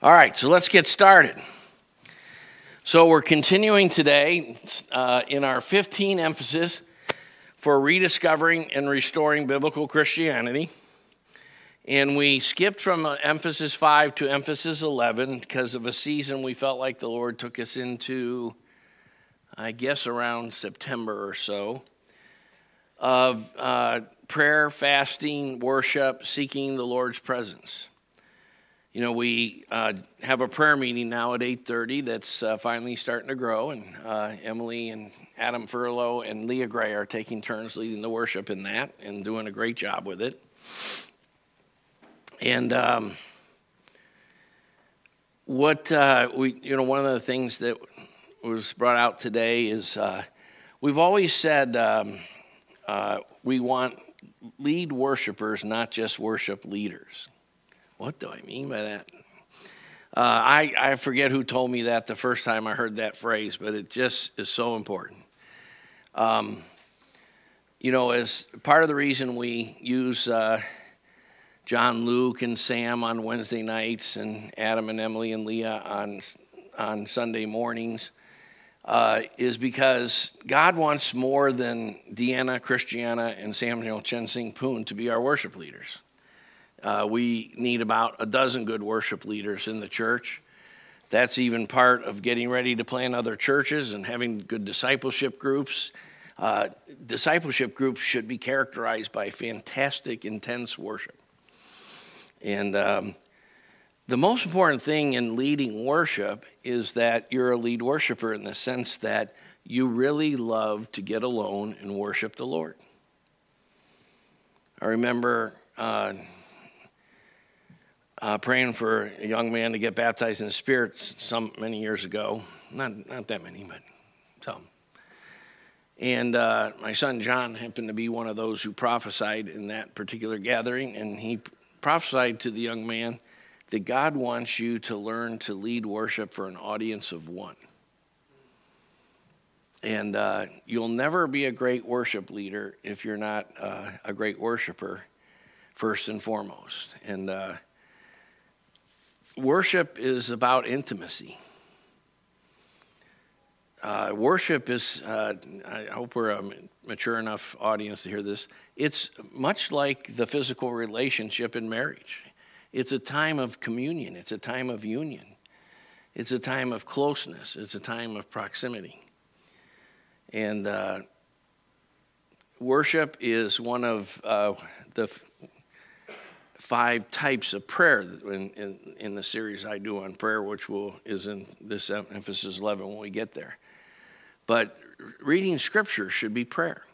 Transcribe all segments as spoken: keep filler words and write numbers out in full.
All right, so let's get started. So we're continuing today uh, in our fifteen emphasis for rediscovering and restoring biblical Christianity. And we skipped from emphasis five to emphasis eleven because of a season we felt like the Lord took us into, I guess, around September or so, of uh, prayer, fasting, worship, seeking the Lord's presence. You know, we uh, have a prayer meeting now at eight thirty that's uh, finally starting to grow, and uh, Emily and Adam Furlow and Leah Gray are taking turns leading the worship in that and doing a great job with it. And um, what uh, we, you know, one of the things that was brought out today is uh, we've always said um, uh, we want lead worshipers, not just worship leaders. What do I mean by that? Uh, I, I forget who told me that the first time I heard that phrase, but it just is so important. Um, you know, as part of the reason we use uh, John, Luke, and Sam on Wednesday nights and Adam and Emily and Leah on, on Sunday mornings uh, is because God wants more than Deanna, Christiana, and Samuel Chen Sing Poon to be our worship leaders. Uh, we need about a dozen good worship leaders in the church. That's even part of getting ready to plan other churches and having good discipleship groups. Uh, discipleship groups should be characterized by fantastic, intense worship. And um, the most important thing in leading worship is that you're a lead worshiper in the sense that you really love to get alone and worship the Lord. I remember... Uh, Uh, praying for a young man to get baptized in the Spirit some many years ago. Not not that many, but some. And uh, my son John happened to be one of those who prophesied in that particular gathering, and he prophesied to the young man that God wants you to learn to lead worship for an audience of one. And uh, you'll never be a great worship leader if you're not uh, a great worshiper, first and foremost. And... Uh, Worship is about intimacy. Uh, worship is, uh, I hope we're a mature enough audience to hear this, it's much like the physical relationship in marriage. It's a time of communion. It's a time of union. It's a time of closeness. It's a time of proximity. And uh, worship is one of uh, the... five types of prayer in, in, in the series I do on prayer, which will is in this emphasis eleven when we get there. But reading Scripture should be prayer,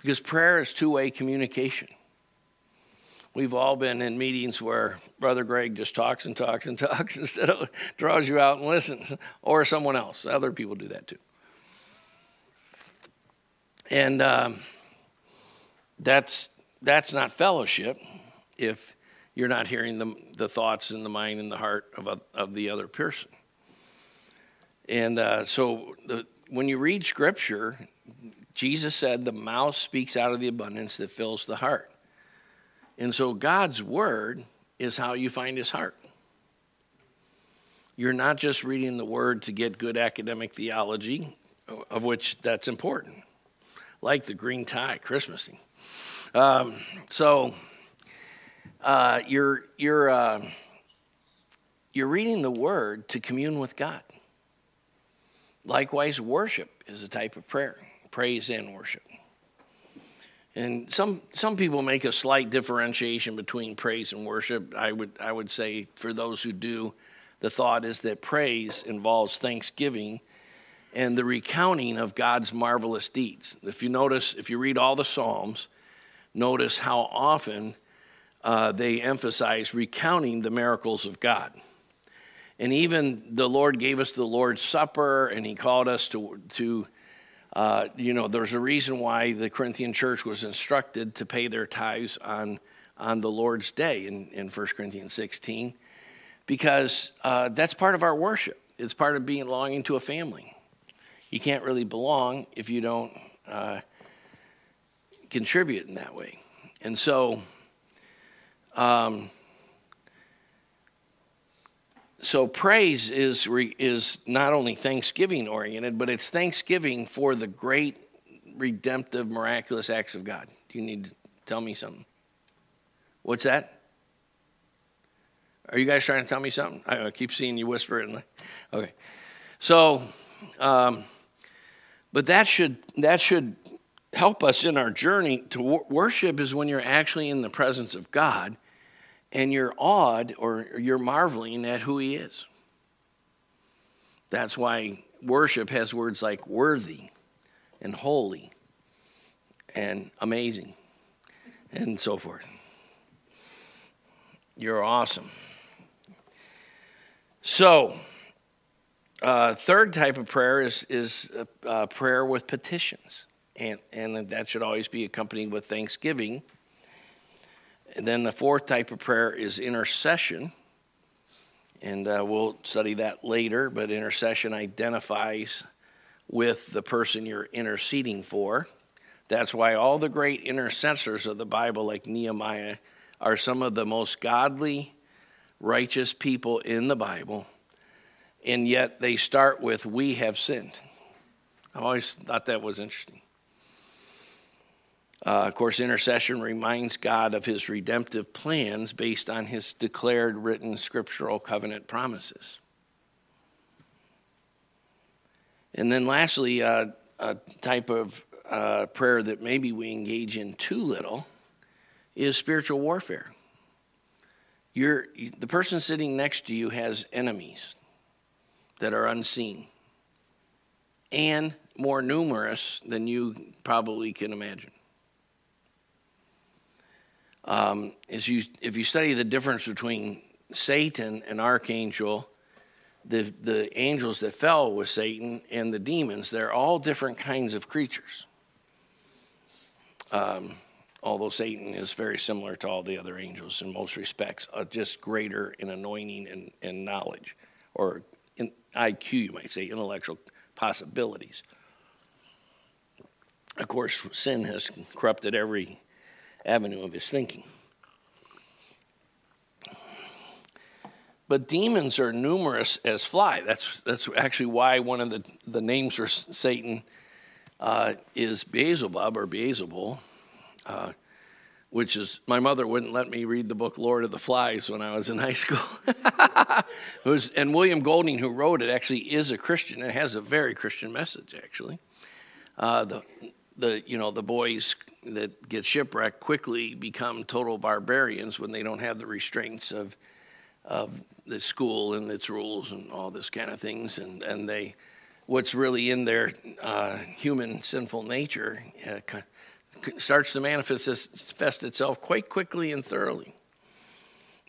because prayer is two-way communication. We've all been in meetings where Brother Greg just talks and talks and talks instead of draws you out and listens, or someone else. Other people do that too. And um, that's that's not fellowship. If you're not hearing the, the thoughts in the mind and the heart of, a, of the other person. And uh, so the, when you read Scripture, Jesus said the mouth speaks out of the abundance that fills the heart. And so God's Word is how you find His heart. You're not just reading the Word to get good academic theology, of which that's important, like the green tie, Christmassy. Um, so... Uh, you're you're uh, you're reading the Word to commune with God. Likewise, worship is a type of prayer, praise and worship. And some some people make a slight differentiation between praise and worship. I would I would say for those who do, the thought is that praise involves thanksgiving and the recounting of God's marvelous deeds. If you notice, if you read all the Psalms, notice how often. Uh, they emphasize recounting the miracles of God. And even the Lord gave us the Lord's Supper, and He called us to, to uh, you know, there's a reason why the Corinthian church was instructed to pay their tithes on, on the Lord's Day in, in First Corinthians sixteen, because uh, that's part of our worship. It's part of being belonging to a family. You can't really belong if you don't uh, contribute in that way. And so... Um, So praise is re, is not only thanksgiving oriented, but it's thanksgiving for the great redemptive miraculous acts of God. Do you need to tell me something? What's that? Are you guys trying to tell me something? I keep seeing you whisper it. And like, okay, so, um, but that should that should help us in our journey to wor- worship is when you're actually in the presence of God, and you're awed or you're marveling at who He is. That's why worship has words like worthy, and holy, and amazing, and so forth. You're awesome. So, uh, third type of prayer is, is uh, prayer with petitions. And, and that should always be accompanied with thanksgiving. And then the fourth type of prayer is intercession. And uh, we'll study that later, but intercession identifies with the person you're interceding for. That's why all the great intercessors of the Bible, like Nehemiah, are some of the most godly, righteous people in the Bible, and yet they start with, we have sinned. I've always thought that was interesting. Uh, of course, intercession reminds God of His redemptive plans based on His declared written scriptural covenant promises. And then lastly, uh, a type of uh, prayer that maybe we engage in too little is spiritual warfare. You're, the person sitting next to you has enemies that are unseen and more numerous than you probably can imagine. Um, as you, if you study the difference between Satan and archangel, the, the angels that fell with Satan and the demons, they're all different kinds of creatures. Um, although Satan is very similar to all the other angels in most respects, uh, just greater in anointing and, and knowledge, or in I Q, you might say, intellectual possibilities. Of course, sin has corrupted every avenue of his thinking. But demons are numerous as fly. That's, that's actually why one of the, the names for Satan uh, is Beelzebub or Beelzebul. Uh, which is, my mother wouldn't let me read the book Lord of the Flies when I was in high school. It was, and William Golding, who wrote it, actually is a Christian. It has a very Christian message, actually. Uh, the, the, you know, the boys that get shipwrecked quickly become total barbarians when they don't have the restraints of, of the school and its rules and all this kind of things. And, and they, what's really in their uh, human sinful nature uh, starts to manifest itself quite quickly and thoroughly,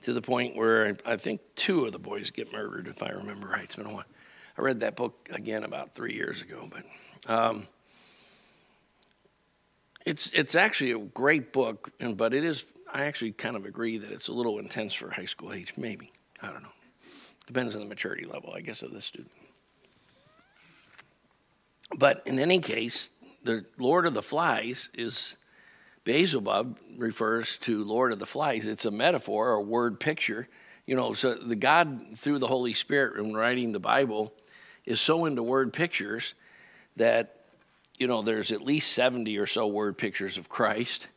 to the point where I think two of the boys get murdered, if I remember right. It's been a while. I read that book again about three years ago, but um, it's it's actually a great book, and but it is. I actually kind of agree that it's a little intense for high school age. Maybe, I don't know. Depends on the maturity level, I guess, of the student. But in any case, the Lord of the Flies is, Beelzebub refers to Lord of the Flies. It's a metaphor or word picture. You know, so the God, through the Holy Spirit, when writing the Bible, is so into word pictures that, you know, there's at least seventy or so word pictures of Christ.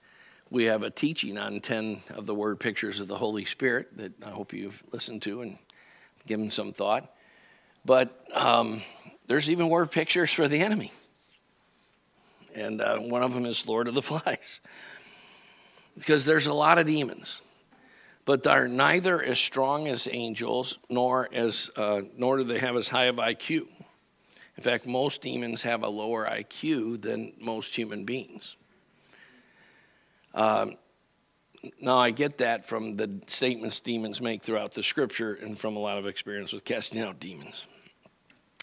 We have a teaching on ten of the word pictures of the Holy Spirit that I hope you've listened to and given some thought. But um, there's even word pictures for the enemy. And uh, one of them is Lord of the Flies. Because there's a lot of demons. But they're neither as strong as angels, nor, as, uh, nor do they have as high of I Q. In fact, most demons have a lower I Q than most human beings. Um, now, I get that from the statements demons make throughout the Scripture and from a lot of experience with casting out demons.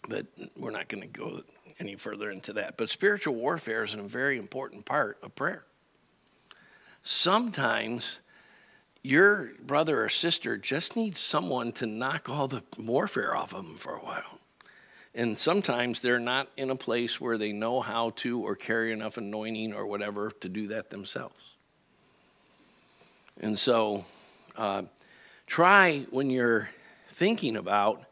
But we're not going to go any further into that. But spiritual warfare is a very important part of prayer. Sometimes your brother or sister just needs someone to knock all the warfare off of them for a while. And sometimes they're not in a place where they know how to or carry enough anointing or whatever to do that themselves. And so uh, try when you're thinking about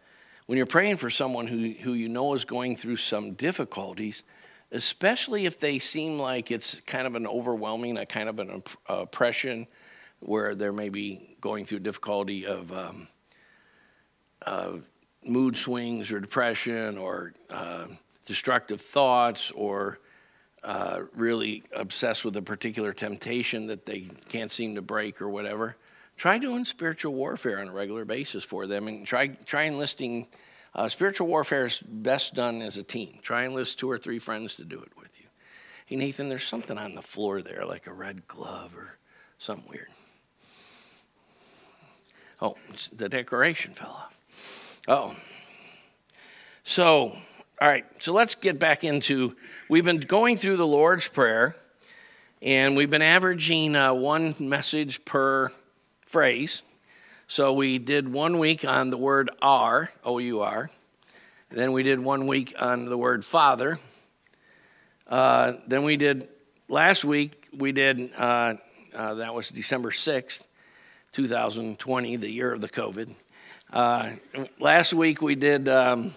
when you're praying for someone who, who you know is going through some difficulties, especially if they seem like it's kind of an overwhelming, a kind of an oppression where they're maybe going through difficulty of um, uh, mood swings or depression or uh, destructive thoughts or uh, really obsessed with a particular temptation that they can't seem to break or whatever. Try doing spiritual warfare on a regular basis for them, and try, try enlisting. Uh, spiritual warfare is best done as a team. Try and enlist two or three friends to do it with you. Hey, Nathan, there's something on the floor there, like a red glove or something weird. Oh, the decoration fell off. Uh-oh. So, all right, so let's get back into, we've been going through the Lord's Prayer, and we've been averaging uh, one message per phrase. So we did one week on the word "our," O U R. Then we did one week on the word "Father." Uh, then we did, last week, we did, uh, uh, that was December sixth, two thousand twenty, the year of the COVID. Uh, last week we did um,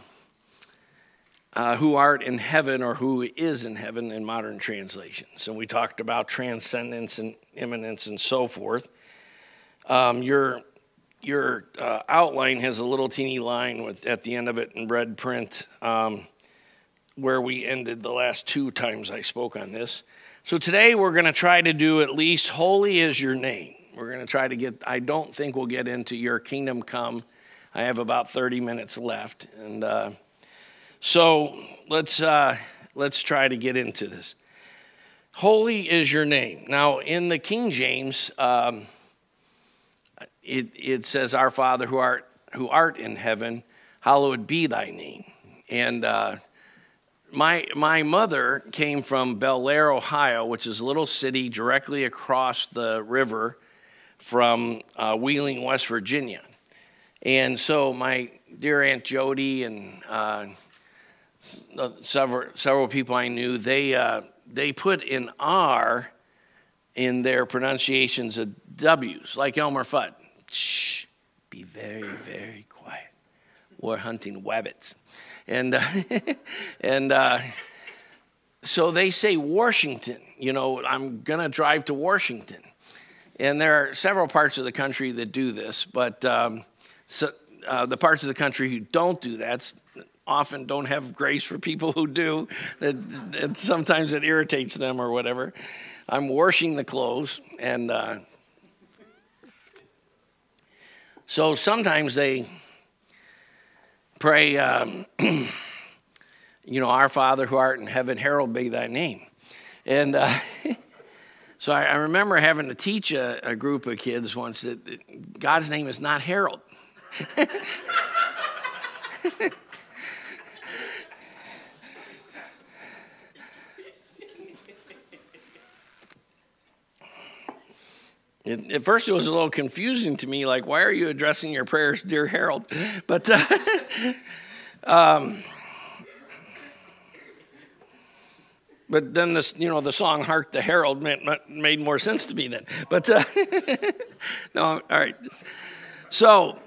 uh, Who Art in Heaven, or Who Is in Heaven in modern translations. And we talked about transcendence and immanence and so forth. Um, your your uh, outline has a little teeny line with at the end of it in red print um, where we ended the last two times I spoke on this. So today we're going to try to do at least "Holy is your name." We're going to try to get, I don't think we'll get into "Your Kingdom Come." I have about thirty minutes left. And uh, so let's uh, let's try to get into this. "Holy is your name." Now in the King James, um, It, it says, "Our Father who art who art in heaven, hallowed be thy name." And uh, my my mother came from Bel Air, Ohio, which is a little city directly across the river from uh, Wheeling, West Virginia. And so my dear Aunt Jody and uh, several several people I knew, they uh, they put an R in their pronunciations of W's, like Elmer Fudd. Shh, be very, very quiet. We're hunting wabbits. And uh, and uh, so they say Washington. You know, I'm going to drive to Washington. And there are several parts of the country that do this, but um, so, uh, the parts of the country who don't do that often don't have grace for people who do. That it, sometimes it irritates them or whatever. I'm washing the clothes, and... Uh, So sometimes they pray, um, you know, "Our Father who art in heaven, hallowed be thy name." And uh, so I, I remember having to teach a, a group of kids once that God's name is not Harold. At first, it was a little confusing to me, like, why are you addressing your prayers, dear Harold? But uh, um, but then this, you know, the song "Hark the Herald" made, made more sense to me then. But uh, no, all right. So,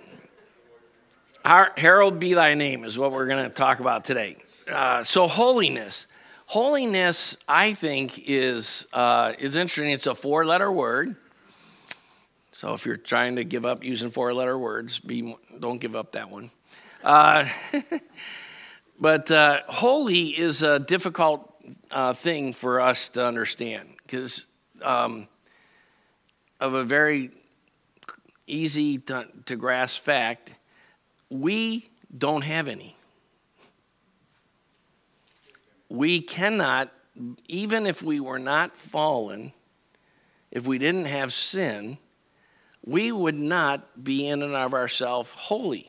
"Herald be thy name" is what we're going to talk about today. Uh, so, holiness, holiness, I think is uh, is interesting. It's a four-letter word. So if you're trying to give up using four-letter words, be, don't give up that one. Uh, but uh, holy is a difficult uh, thing for us to understand because um, of a very easy to, to grasp fact, we don't have any. We cannot, even if we were not fallen, if we didn't have sin, we would not be in and of ourselves holy,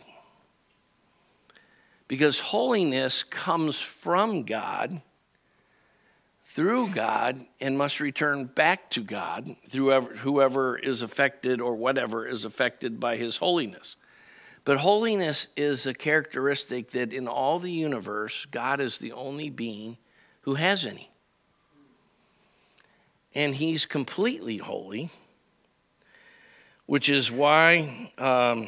because holiness comes from God, through God, and must return back to God through whoever is affected or whatever is affected by his holiness. But holiness is a characteristic that in all the universe, God is the only being who has any. And he's completely holy, which is why um,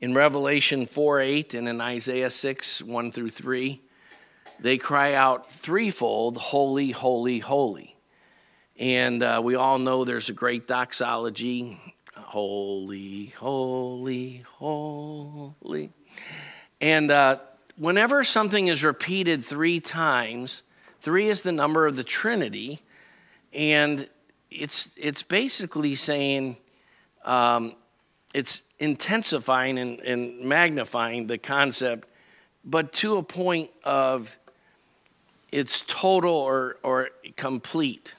In Revelation four eight and in Isaiah six one through three, they cry out threefold, holy, holy, holy. And uh, we all know there's a great doxology, holy, holy, holy. And uh, whenever something is repeated three times, three is the number of the Trinity, and it's it's basically saying um, it's intensifying and, and magnifying the concept, but to a point of it's total or, or complete.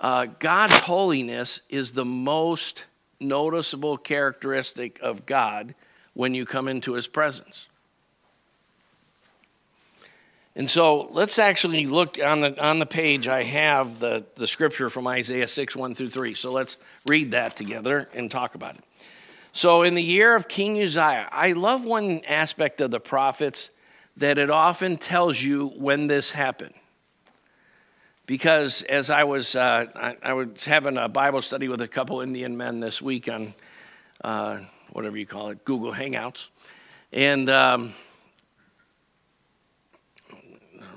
Uh, God's holiness is the most noticeable characteristic of God when you come into his presence. And so let's actually look on the on the page. I have the, the scripture from Isaiah six one through three. So let's read that together and talk about it. So in the year of King Uzziah, I love one aspect of the prophets that it often tells you when this happened. Because as I was, uh, I, I was having a Bible study with a couple Indian men this week on uh, whatever you call it, Google Hangouts, and um,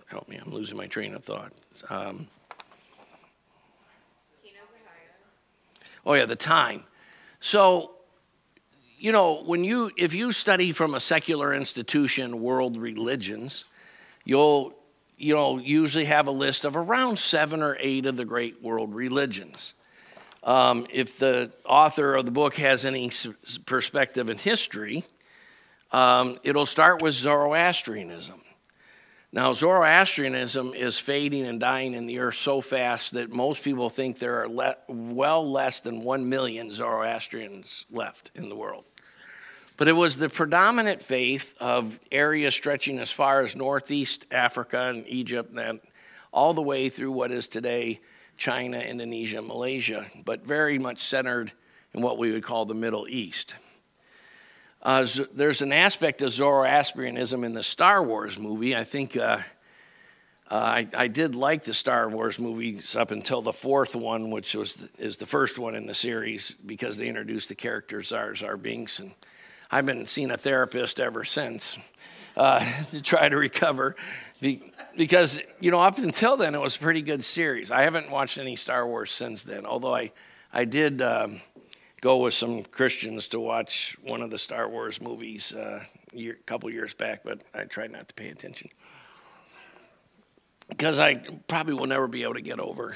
help me, I'm losing my train of thought. Um, oh yeah, the time. So, you know, when you if you study from a secular institution, world religions, you'll. you know, usually have a list of around seven or eight of the great world religions. Um, if the author of the book has any perspective in history, um, it'll start with Zoroastrianism. Now, Zoroastrianism is fading and dying in the earth so fast that most people think there are le- well less than one million Zoroastrians left in the world. But it was the predominant faith of areas stretching as far as northeast Africa and Egypt, and all the way through what is today China, Indonesia, Malaysia, but very much centered in what we would call the Middle East. Uh, there's an aspect of Zoroastrianism in the Star Wars movie. I think uh, uh, I, I did like the Star Wars movies up until the fourth one, which was the, is the first one in the series, because they introduced the character Jar Jar Binks, and I've been seeing a therapist ever since uh, to try to recover, because, you know, up until then, it was a pretty good series. I haven't watched any Star Wars since then, although I, I did um, go with some Christians to watch one of the Star Wars movies uh, a couple years back, but I tried not to pay attention because I probably will never be able to get over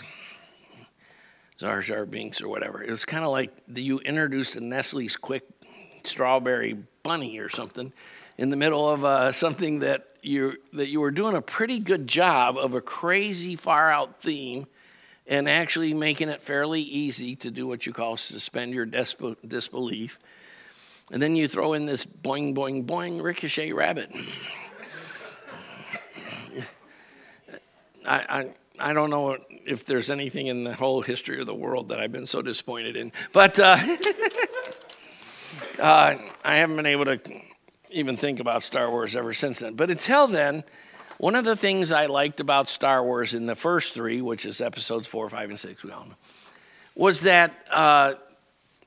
Jar Jar Binks or whatever. It was kind of like the, you introduced a Nestle's quick strawberry bunny or something in the middle of uh, something that you that you were doing a pretty good job of a crazy far out theme and actually making it fairly easy to do what you call suspend your dis- disbelief. And then you throw in this boing, boing, boing ricochet rabbit. I, I I don't know if there's anything in the whole history of the world that I've been so disappointed in. But... Uh, Uh, I haven't been able to even think about Star Wars ever since then. But until then, one of the things I liked about Star Wars in the first three, which is episodes four, five, and six, we all know, was that uh,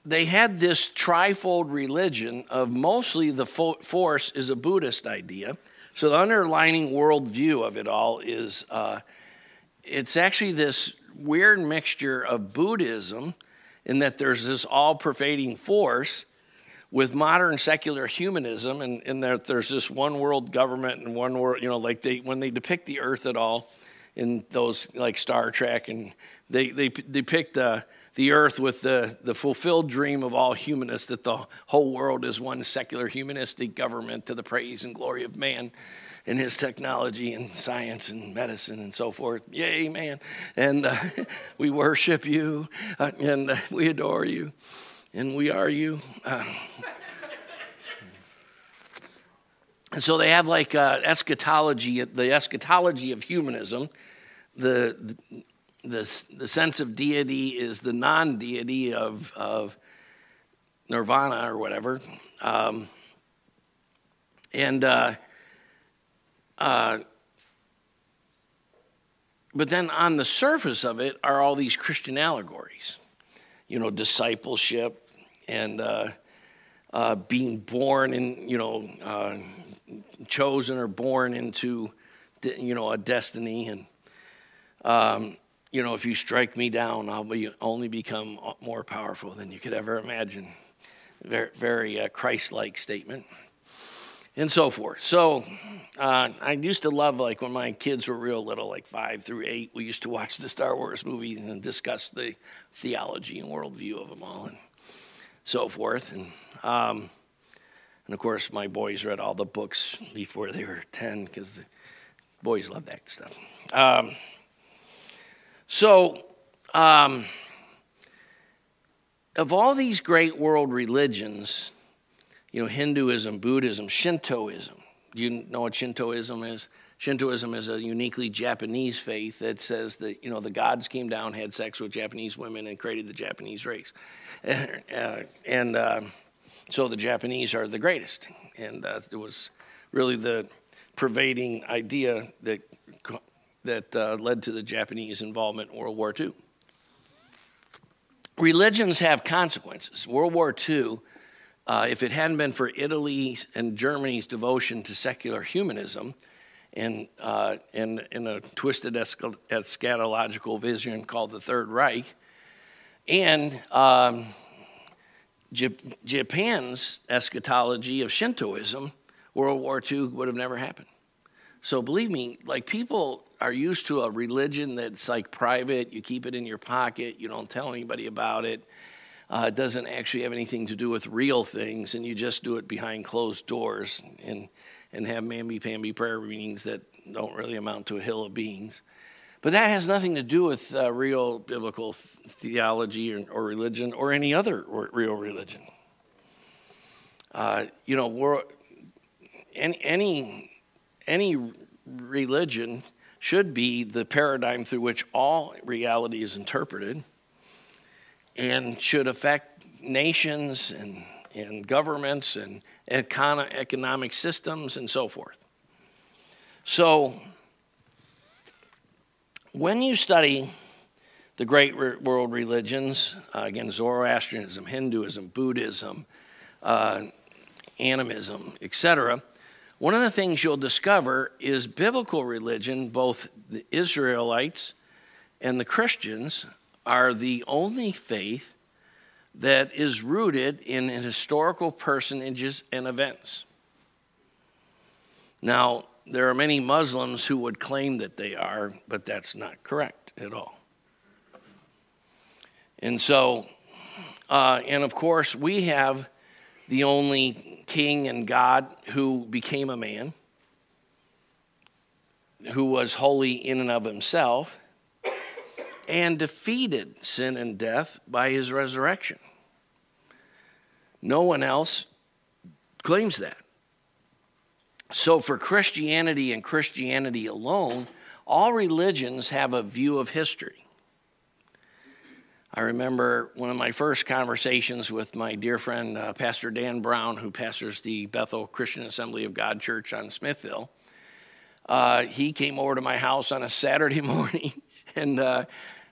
they had this trifold religion of mostly the fo- force is a Buddhist idea. So the underlining worldview of it all is uh, it's actually this weird mixture of Buddhism in that there's this all-pervading force with modern secular humanism, and, and there, there's this one world government and one world, you know, like they when they depict the earth at all in those like Star Trek, and they they depict uh, the earth with the, the fulfilled dream of all humanists that the whole world is one secular humanistic government to the praise and glory of man and his technology and science and medicine and so forth. Yay, man. And uh, we worship you uh, and uh, we adore you. And we are you. Uh, and so they have like uh, eschatology, the eschatology of humanism. The, the, the sense of deity is the non-deity of, of nirvana or whatever. Um, and, uh, uh, but then on the surface of it are all these Christian allegories. You know, discipleship and uh, uh, being born in, you know, uh, chosen or born into, you know, a destiny. And, um, you know, if you strike me down, I'll be, only become more powerful than you could ever imagine. Very, very uh, Christ-like statement. And so forth. So uh, I used to love, like, when my kids were real little, like five through eight, we used to watch the Star Wars movies and discuss the theology and worldview of them all and so forth. And, um, and of course, my boys read all the books before they were ten because the boys love that stuff. Um, so um, of all these great world religions, you know, Hinduism, Buddhism, Shintoism. Do you know what Shintoism is? Shintoism is a uniquely Japanese faith that says that, you know, the gods came down, had sex with Japanese women, and created the Japanese race. And, uh, and uh, so the Japanese are the greatest. And uh, it was really the pervading idea that, that uh, led to the Japanese involvement in World War Two. Religions have consequences. World War Two... Uh, if it hadn't been for Italy and Germany's devotion to secular humanism and, uh, and, and a twisted eschatological vision called the Third Reich, and um, Japan's eschatology of Shintoism, World War Two would have never happened. So believe me, like, people are used to a religion that's like private, you keep it in your pocket, you don't tell anybody about it. Uh, it doesn't actually have anything to do with real things, and you just do it behind closed doors and, and have mamby-pamby prayer meetings that don't really amount to a hill of beans. But that has nothing to do with uh, real biblical theology or, or religion or any other or real religion. Uh, you know, we're, any, any, any religion should be the paradigm through which all reality is interpreted, and should affect nations and, and governments and econ- economic systems and so forth. So when you study the great re- world religions, uh, again, Zoroastrianism, Hinduism, Buddhism, uh, animism, et cetera, one of the things you'll discover is biblical religion, both the Israelites and the Christians, are the only faith that is rooted in historical personages and events. Now, there are many Muslims who would claim that they are, but that's not correct at all. And so, uh, and of course, we have the only king and God who became a man, who was holy in and of himself, and defeated sin and death by his resurrection. No one else claims that. So for Christianity and Christianity alone, all religions have a view of history. I remember one of my first conversations with my dear friend, uh, Pastor Dan Brown, who pastors the Bethel Christian Assembly of God Church on Smithville. Uh, he came over to my house on a Saturday morning, and uh,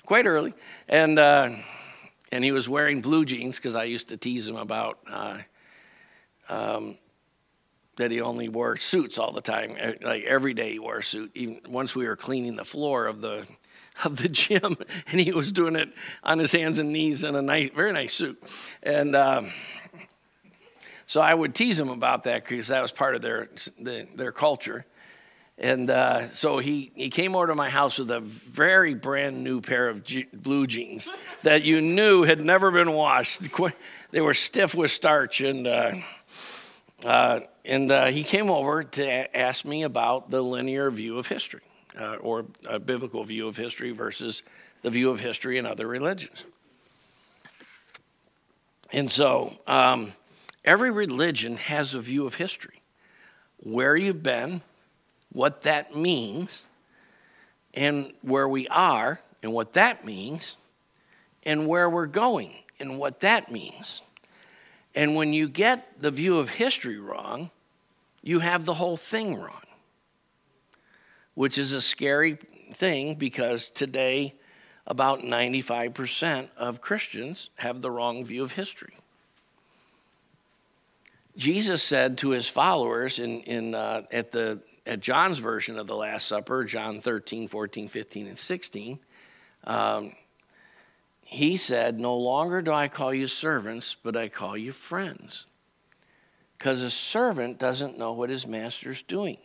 quite early, and uh, and he was wearing blue jeans because I used to tease him about uh, um, that he only wore suits all the time. Like every day he wore a suit. Even once we were cleaning the floor of the of the gym, and he was doing it on his hands and knees in a nice, very nice suit. And um, so I would tease him about that because that was part of their their culture. And uh, so he, he came over to my house with a very brand new pair of je- blue jeans that you knew had never been washed. They were stiff with starch. And uh, uh, and uh, he came over to ask me about the linear view of history, uh, or a biblical view of history versus the view of history in other religions. And so um, every religion has a view of history, where you've been, what that means, and where we are, and what that means, and where we're going, and what that means. And when you get the view of history wrong, you have the whole thing wrong, which is a scary thing because today about ninety-five percent of Christians have the wrong view of history. Jesus said to his followers in, in, uh, at, the, at John's version of the Last Supper, John thirteen, fourteen, fifteen, and sixteen, um, he said, "No longer do I call you servants, but I call you friends. Because a servant doesn't know what his master's doing."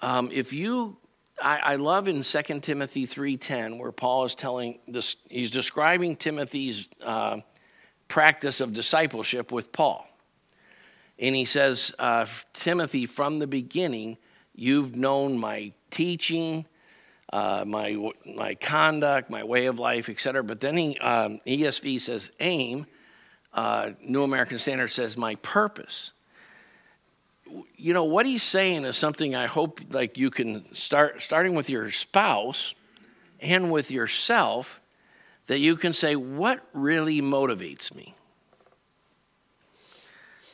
Um, if you, I, I love in Second Timothy three ten where Paul is telling this, he's describing Timothy's uh, practice of discipleship with Paul. And he says, uh, Timothy, from the beginning, you've known my teaching, uh, my my conduct, my way of life, et cetera. But then he, um, E S V says aim. Uh, New American Standard says, my purpose. You know, what he's saying is something I hope like you can start, starting with your spouse and with yourself, that you can say, what really motivates me?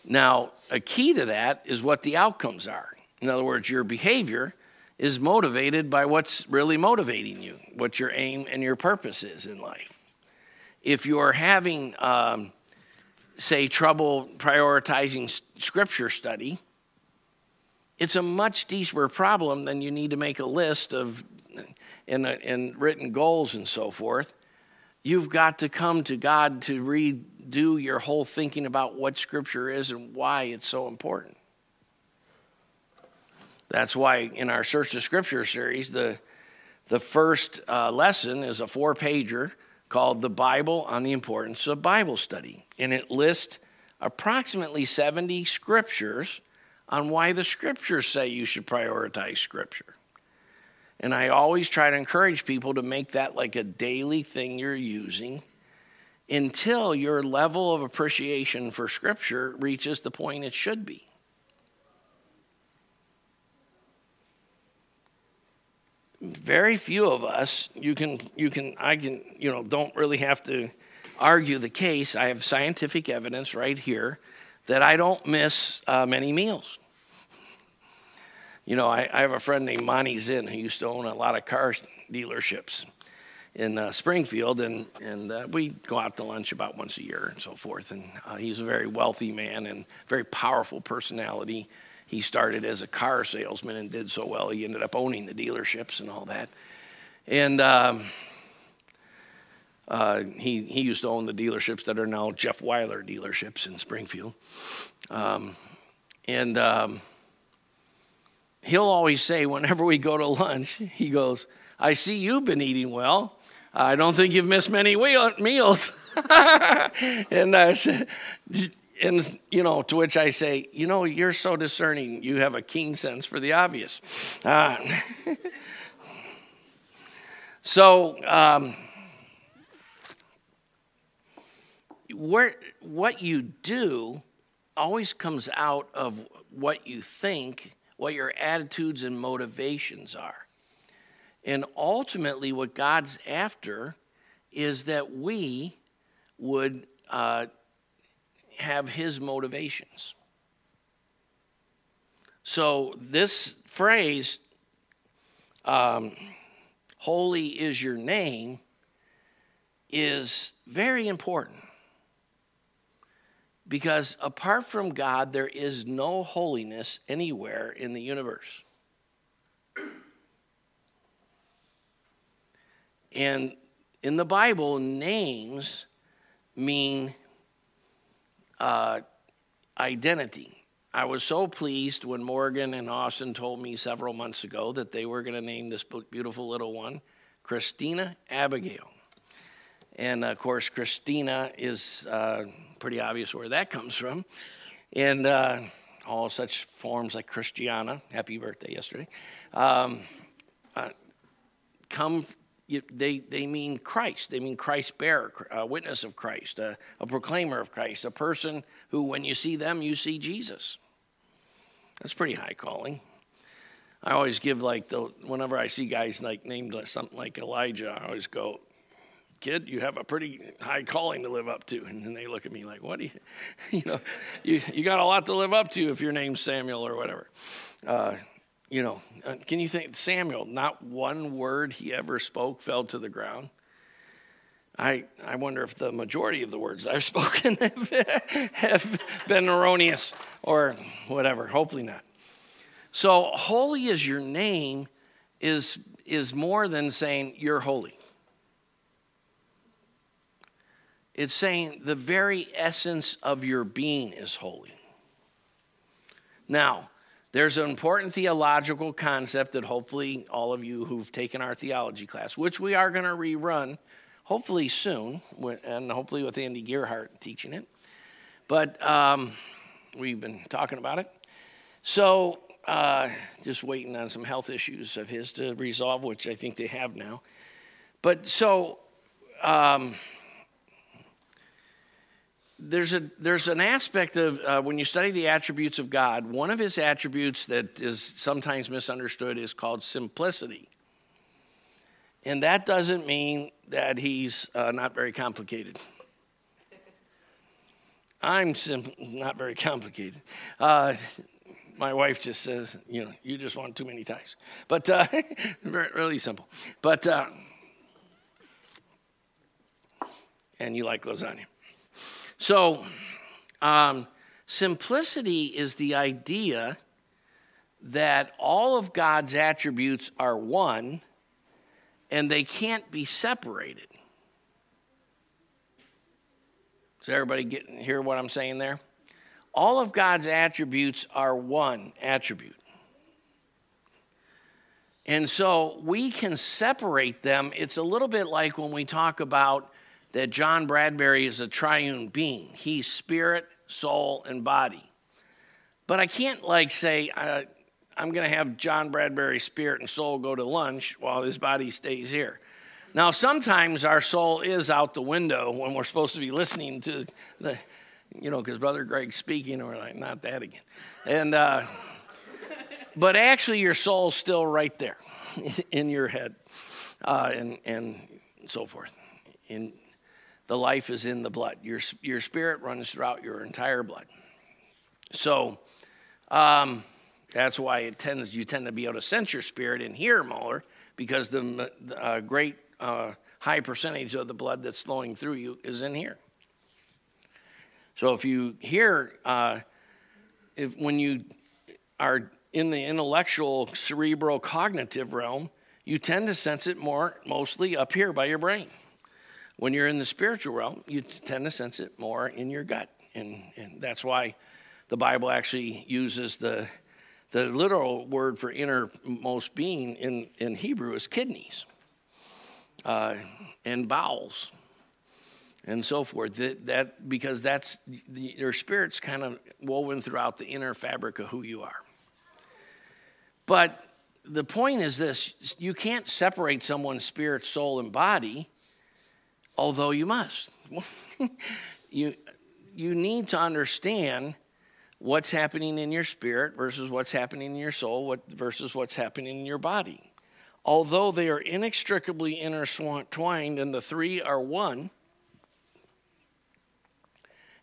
Now, a key to that is what the outcomes are. In other words, your behavior is motivated by what's really motivating you, what your aim and your purpose is in life. If you're having... Um, say, trouble prioritizing scripture study, it's a much deeper problem than you need to make a list of and, and written goals and so forth. You've got to come to God to redo your whole thinking about what scripture is and why it's so important. That's why in our Search the Scripture series, the, the first uh, lesson is a four-pager called The Bible on the Importance of Bible Study. And it lists approximately seventy scriptures on why the scriptures say you should prioritize scripture. And I always try to encourage people to make that like a daily thing you're using until your level of appreciation for scripture reaches the point it should be. Very few of us, you can, you can, I can, you know, don't really have to argue the case. I have scientific evidence right here that I don't miss uh, many meals. You know, I, I have a friend named Monty Zinn who used to own a lot of car dealerships in uh, Springfield, and and uh, we go out to lunch about once a year and so forth. And uh, he's a very wealthy man and very powerful personality. He started as a car salesman and did so well, he ended up owning the dealerships and all that. And um, uh, he, he used to own the dealerships that are now Jeff Weiler dealerships in Springfield. Um, and um, he'll always say whenever we go to lunch, he goes, "I see you've been eating well. I don't think you've missed many we- meals. And I said... And, you know, to which I say, you know, you're so discerning. You have a keen sense for the obvious. Uh, so um, where, what you do always comes out of what you think, what your attitudes and motivations are. And ultimately what God's after is that we would... Uh, have his motivations. So this phrase, um, holy is your name, is very important. Because apart from God, there is no holiness anywhere in the universe. And in the Bible, names mean Uh, identity. I was so pleased when Morgan and Austin told me several months ago that they were going to name this beautiful little one Christina Abigail. And of course, Christina is uh, pretty obvious where that comes from. And uh, all such forms like Christiana, happy birthday yesterday, um, uh, come They, they mean Christ. They mean Christ bearer, a witness of Christ, a, a proclaimer of Christ, a person who, when you see them, you see Jesus. That's pretty high calling. I always give like the, whenever I see guys like named something like Elijah, I always go, "Kid, you have a pretty high calling to live up to." And then they look at me like, "What do you, you know, you, you got a lot to live up to if your name's Samuel or whatever." Uh, You know, can you think, Samuel, not one word he ever spoke fell to the ground. I, I wonder if the majority of the words I've spoken have, have been erroneous or whatever. Hopefully not. So holy is your name is, is more than saying you're holy. It's saying the very essence of your being is holy. Now, there's an important theological concept that hopefully all of you who've taken our theology class, which we are going to rerun hopefully soon, and hopefully with Andy Gearhart teaching it. But um, we've been talking about it. So uh, just waiting on some health issues of his to resolve, which I think they have now. But so um, there's a there's an aspect of uh, when you study the attributes of God, one of his attributes that is sometimes misunderstood is called simplicity. And that doesn't mean that he's uh, not very complicated. I'm simple, not very complicated. Uh, my wife just says, you know, you just want too many ties. But uh, really simple. But, uh, and you like lasagna. So um, simplicity is the idea that all of God's attributes are one, and they can't be separated. Does everybody get, hear what I'm saying there? All of God's attributes are one attribute. And so we can separate them. It's a little bit like when we talk about that John Bradbury is a triune being. He's spirit, soul, and body. But I can't like say... Uh, I'm going to have John Bradbury's spirit and soul go to lunch while his body stays here. Now, sometimes our soul is out the window when we're supposed to be listening to the, you know, because Brother Greg's speaking, and we're like, not that again. And, uh, but actually your soul's still right there in your head uh, and, and so forth. In, the life is in the blood. Your, your spirit runs throughout your entire blood. So, um... that's why it tends you tend to be able to sense your spirit in here, Moeller, because the, the uh, great uh, high percentage of the blood that's flowing through you is in here. So if you hear, uh, if when you are in the intellectual, cerebral, cognitive realm, you tend to sense it more mostly up here by your brain. When you're in the spiritual realm, you tend to sense it more in your gut. And, and that's why the Bible actually uses the... The literal word for innermost being in, in Hebrew is kidneys uh, and bowels and so forth. That, that because that's the, your spirit's kind of woven throughout the inner fabric of who you are. But the point is this: you can't separate someone's spirit, soul, and body, although you must. you you need to understand what's happening in your spirit versus what's happening in your soul what, versus what's happening in your body. Although they are inextricably intertwined and the three are one,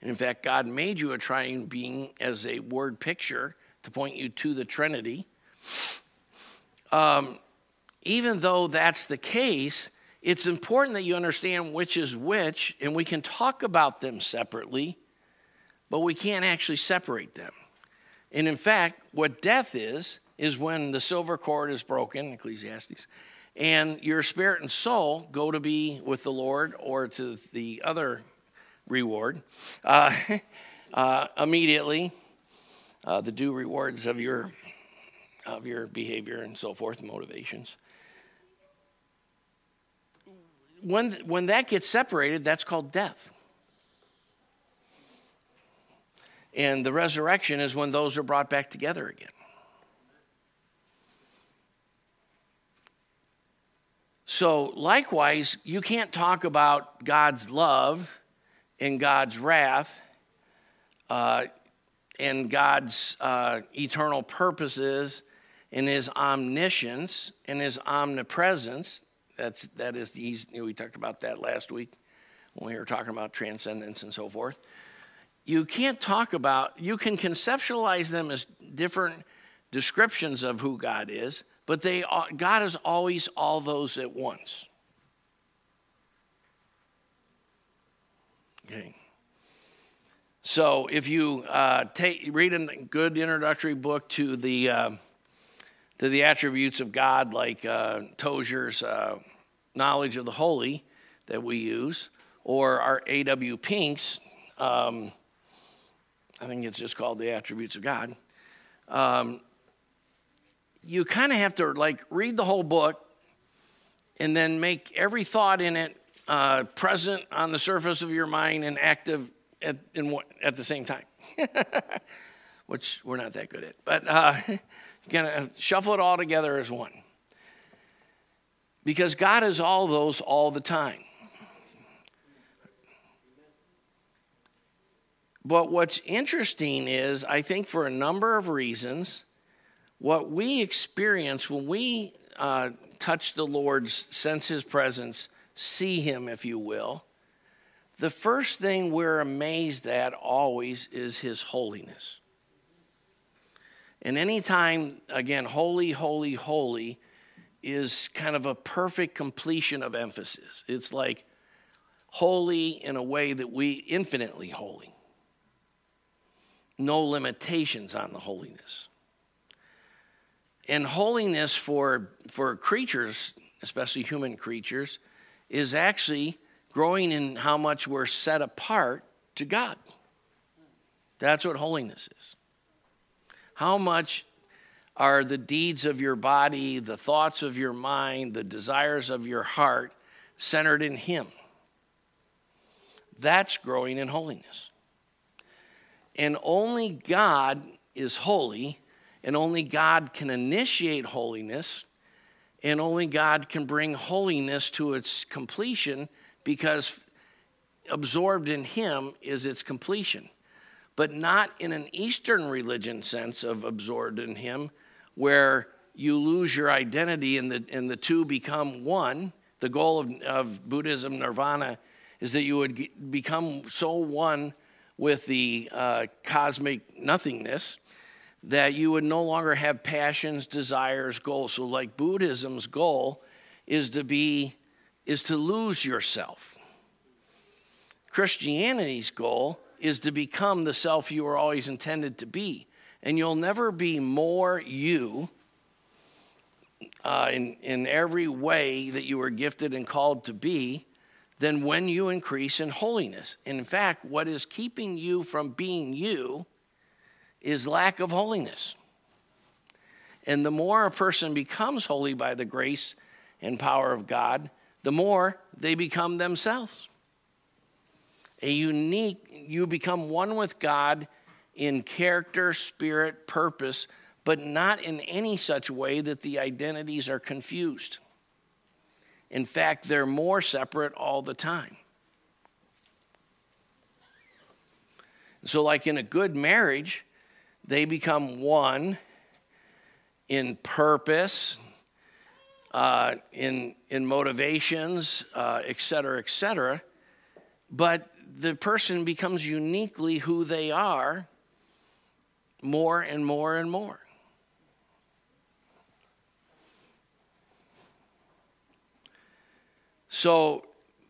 and in fact, God made you a triune being as a word picture to point you to the Trinity. Um, even though that's the case, it's important that you understand which is which, and we can talk about them separately, but we can't actually separate them. And in fact, what death is, is when the silver cord is broken, Ecclesiastes, and your spirit and soul go to be with the Lord or to the other reward uh, uh, immediately, uh, the due rewards of your, of your behavior and so forth, motivations. When, when that gets separated, that's called death. And the resurrection is when those are brought back together again. So likewise, you can't talk about God's love and God's wrath uh, and God's uh, eternal purposes and his omniscience and his omnipresence. That's, that is, he's, you know, we talked about that last week when we were talking about transcendence and so forth. You can't talk about, you can conceptualize them as different descriptions of who God is, but they are, God is always all those at once. Okay. So if you uh, take, read a good introductory book to the uh, to the Attributes of God, like uh, Tozier's uh, Knowledge of the Holy that we use, or our A W Pink's, um, I think it's just called The Attributes of God. Um, you kind of have to like read the whole book and then make every thought in it uh, present on the surface of your mind and active at, in one, at the same time, which we're not that good at. But uh, you gotta shuffle it all together as one. Because God is all those all the time. But what's interesting is, I think for a number of reasons, what we experience when we uh, touch the Lord, sense his presence, see him, if you will, the first thing we're amazed at always is his holiness. And anytime, again, holy, holy, holy is kind of a perfect completion of emphasis. It's like holy in a way that we infinitely holy. No limitations on the holiness. And holiness for, for creatures, especially human creatures, is actually growing in how much we're set apart to God. That's what holiness is. How much are the deeds of your body, the thoughts of your mind, the desires of your heart centered in him? That's growing in holiness. And only God is holy, and only God can initiate holiness, and only God can bring holiness to its completion, because absorbed in him is its completion. But not in an Eastern religion sense of absorbed in him, where you lose your identity and the, and the two become one. The goal of, of Buddhism, nirvana, is that you would get, become so one with the uh, cosmic nothingness that you would no longer have passions, desires, goals. So like Buddhism's goal is to be, is to lose yourself. Christianity's goal is to become the self you were always intended to be. And you'll never be more you uh, in, in every way that you were gifted and called to be than when you increase in holiness. And in fact, what is keeping you from being you is lack of holiness. And the more a person becomes holy by the grace and power of God, the more they become themselves. A unique, you become one with God in character, spirit, purpose, but not in any such way that the identities are confused. In fact, they're more separate all the time. So like in a good marriage, they become one in purpose, uh, in, in motivations, uh, et cetera, et cetera. But the person becomes uniquely who they are more and more and more. So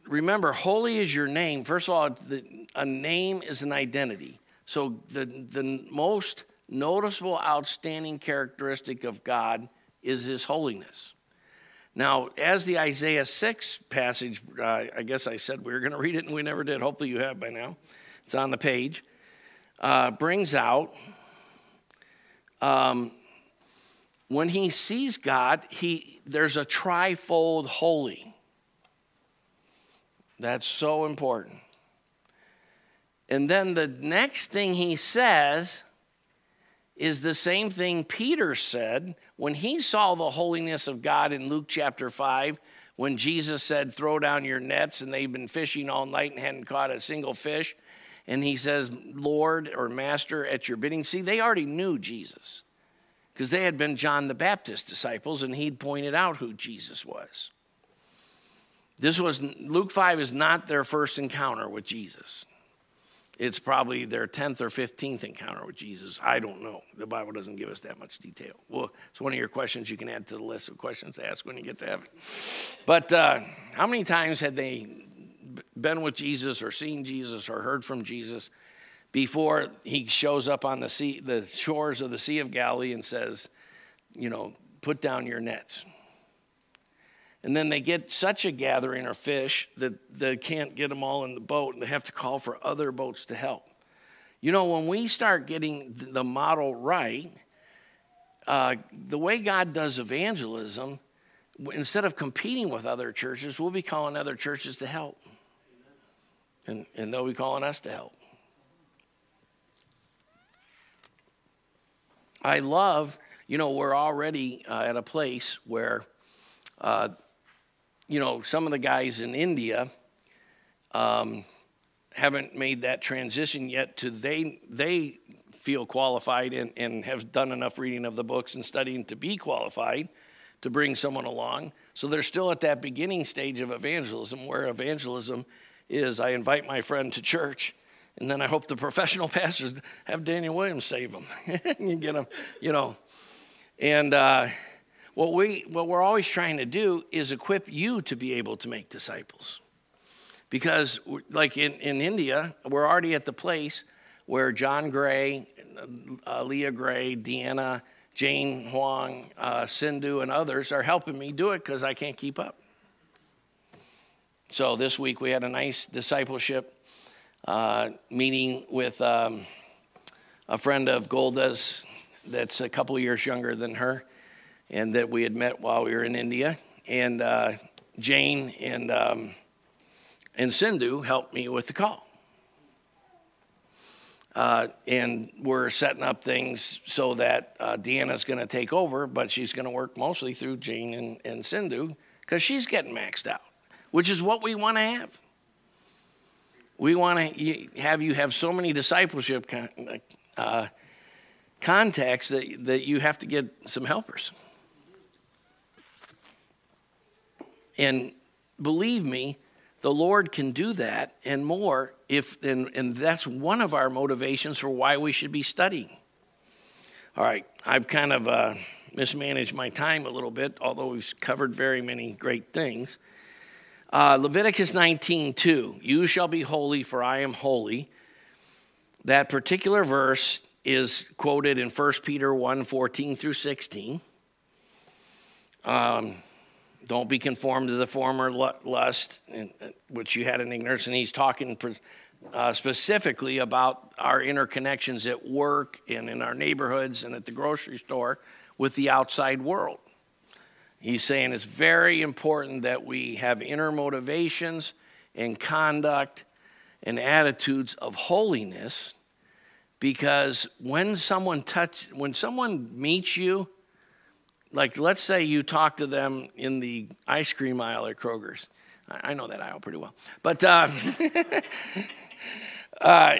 remember, holy is your name. First of all, the, a name is an identity. So the, the most noticeable, outstanding characteristic of God is his holiness. Now, as the Isaiah six passage, uh, I guess I said we were going to read it and we never did. Hopefully you have by now. It's on the page. Uh, brings out, um, when he sees God, he there's a trifold holy. That's so important. And then the next thing he says is the same thing Peter said when he saw the holiness of God in Luke chapter five, when Jesus said, throw down your nets, and they've been fishing all night and hadn't caught a single fish. And he says, Lord or Master, at your bidding. See, they already knew Jesus because they had been John the Baptist's disciples, and he'd pointed out who Jesus was. This was, Luke five is not their first encounter with Jesus. It's probably their tenth or fifteenth encounter with Jesus. I don't know. The Bible doesn't give us that much detail. Well, it's one of your questions you can add to the list of questions to ask when you get to heaven. But uh, how many times had they been with Jesus or seen Jesus or heard from Jesus before he shows up on the sea, the shores of the Sea of Galilee and says, you know, put down your nets. And then they get such a gathering of fish that they can't get them all in the boat, and they have to call for other boats to help. You know, when we start getting the model right, uh, the way God does evangelism, instead of competing with other churches, we'll be calling other churches to help. And, and they'll be calling us to help. I love, you know, we're already uh, at a place where, uh, you know, some of the guys in India um, haven't made that transition yet to they, they feel qualified and, and have done enough reading of the books and studying to be qualified to bring someone along. So they're still at that beginning stage of evangelism, where evangelism is I invite my friend to church, and then I hope the professional pastors have Daniel Williams save them and get them, you know. And uh, what, we, what we're always trying to do is equip you to be able to make disciples. Because like in, in India, we're already at the place where John Gray, uh, Leah Gray, Deanna, Jane Huang, uh, Sindhu, and others are helping me do it because I can't keep up. So this week we had a nice discipleship uh, meeting with um, a friend of Golda's that's a couple years younger than her, and that we had met while we were in India. And uh, Jane and, um, and Sindhu helped me with the call. Uh, and we're setting up things so that uh, Deanna's going to take over, but she's going to work mostly through Jane and, and Sindhu because she's getting maxed out, which is what we want to have. We want to have you have so many discipleship con uh, contacts that, that you have to get some helpers. And believe me, the Lord can do that and more if, and, and that's one of our motivations for why we should be studying. All right, I've kind of uh, mismanaged my time a little bit, although we've covered very many great things. Uh, Leviticus nineteen two, you shall be holy for I am holy. That particular verse is quoted in First Peter one fourteen through sixteen. Um, Don't be conformed to the former lust, which you had in ignorance. And he's talking uh, specifically about our interconnections at work and in our neighborhoods and at the grocery store with the outside world. He's saying it's very important that we have inner motivations and conduct and attitudes of holiness, because when someone touch, when someone meets you, like, let's say you talk to them in the ice cream aisle at Kroger's. I know that aisle pretty well. But uh, uh,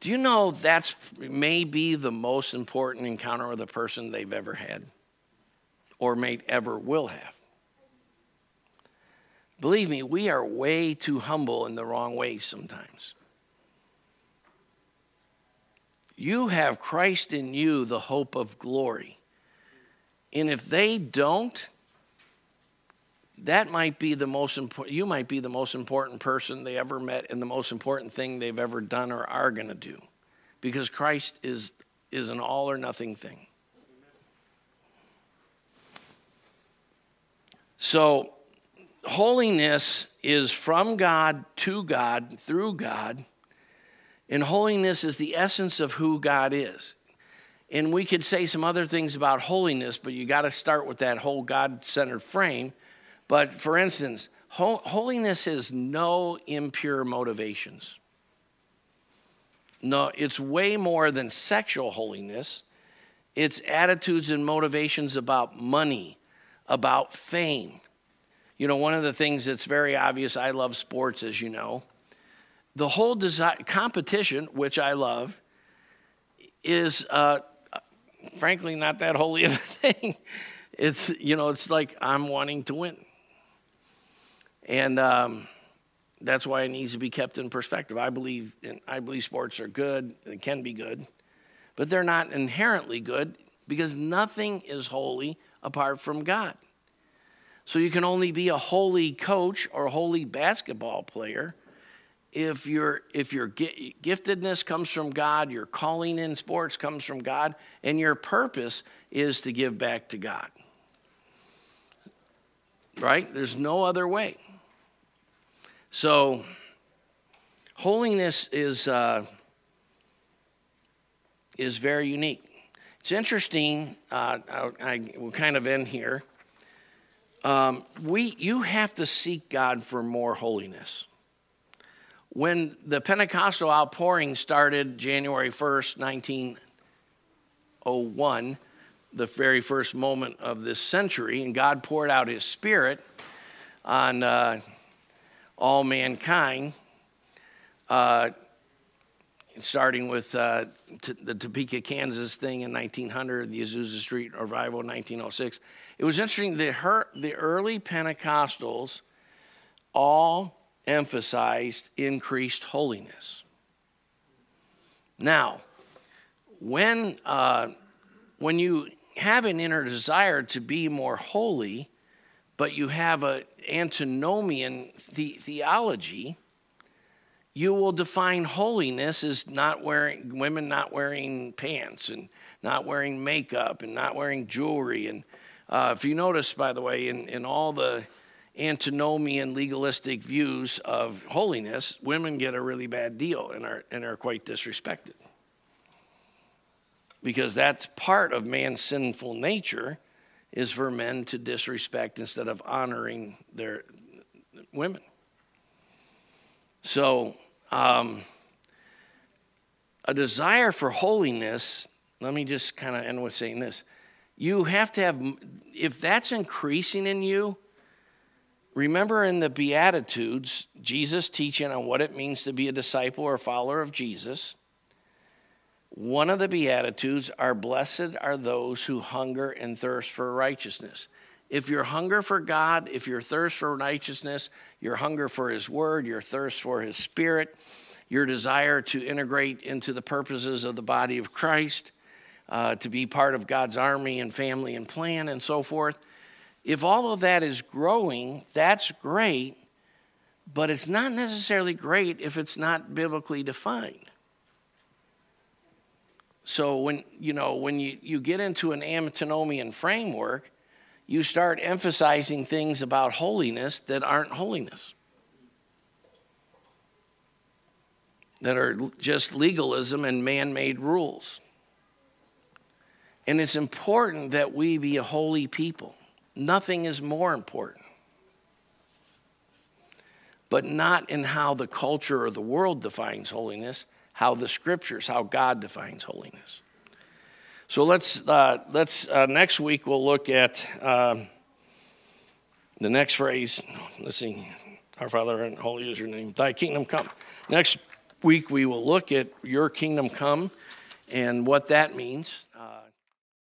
do you know that's maybe the most important encounter with a person they've ever had or may ever will have? Believe me, we are way too humble in the wrong ways sometimes. You have Christ in you, the hope of glory. And if they don't, that might be the most important, you might be the most important person they ever met and the most important thing they've ever done or are going to do. Because Christ is, is an all or nothing thing. So holiness is from God, to God, through God. And holiness is the essence of who God is. And we could say some other things about holiness, but you got to start with that whole God-centered frame. But for instance, ho holiness is no impure motivations. No, it's way more than sexual holiness. It's attitudes and motivations about money, about fame. You know, one of the things that's very obvious, I love sports, as you know. The whole desi- competition, which I love, is... Uh, frankly, not that holy of a thing. It's, you know, it's like I'm wanting to win. And um, that's why it needs to be kept in perspective. I believe, in, I believe sports are good and can be good, but they're not inherently good because nothing is holy apart from God. So you can only be a holy coach or a holy basketball player if your if your giftedness comes from God, your calling in sports comes from God, and your purpose is to give back to God. Right? There's no other way. So holiness is uh, is very unique. It's interesting. Uh, I, I will kind of end here. Um, we you have to seek God for more holiness. When the Pentecostal outpouring started January first, nineteen oh one, the very first moment of this century, and God poured out his Spirit on uh, all mankind, uh, starting with uh, the Topeka, Kansas thing in nineteen hundred, the Azusa Street Revival in nineteen oh six. It was interesting, the, her the early Pentecostals all emphasized increased holiness. Now, when, uh, when you have an inner desire to be more holy, but you have an antinomian the theology, you will define holiness as not wearing, women not wearing pants and not wearing makeup and not wearing jewelry. And uh, if you notice, by the way, in, in all the antinomian legalistic views of holiness, women get a really bad deal and are, and are quite disrespected, because that's part of man's sinful nature, is for men to disrespect instead of honoring their women. So um, a desire for holiness, let me just kind of end with saying this. You have to have, if that's increasing in you, remember in the Beatitudes, Jesus teaching on what it means to be a disciple or follower of Jesus. One of the Beatitudes are, blessed are those who hunger and thirst for righteousness. If your hunger for God, if your thirst for righteousness, your hunger for his word, your thirst for his Spirit, your desire to integrate into the purposes of the body of Christ, uh, to be part of God's army and family and plan and so forth, if all of that is growing, that's great, but it's not necessarily great if it's not biblically defined. So when you know when you, you get into an antinomian framework, you start emphasizing things about holiness that aren't holiness, that are just legalism and man-made rules. And it's important that we be a holy people. Nothing is more important, but not in how the culture or the world defines holiness, how the Scriptures, how God defines holiness. So let's, uh, let's uh, next week we'll look at uh, the next phrase. Let's see, our Father and holy is your name, thy kingdom come. Next week we will look at your kingdom come and what that means.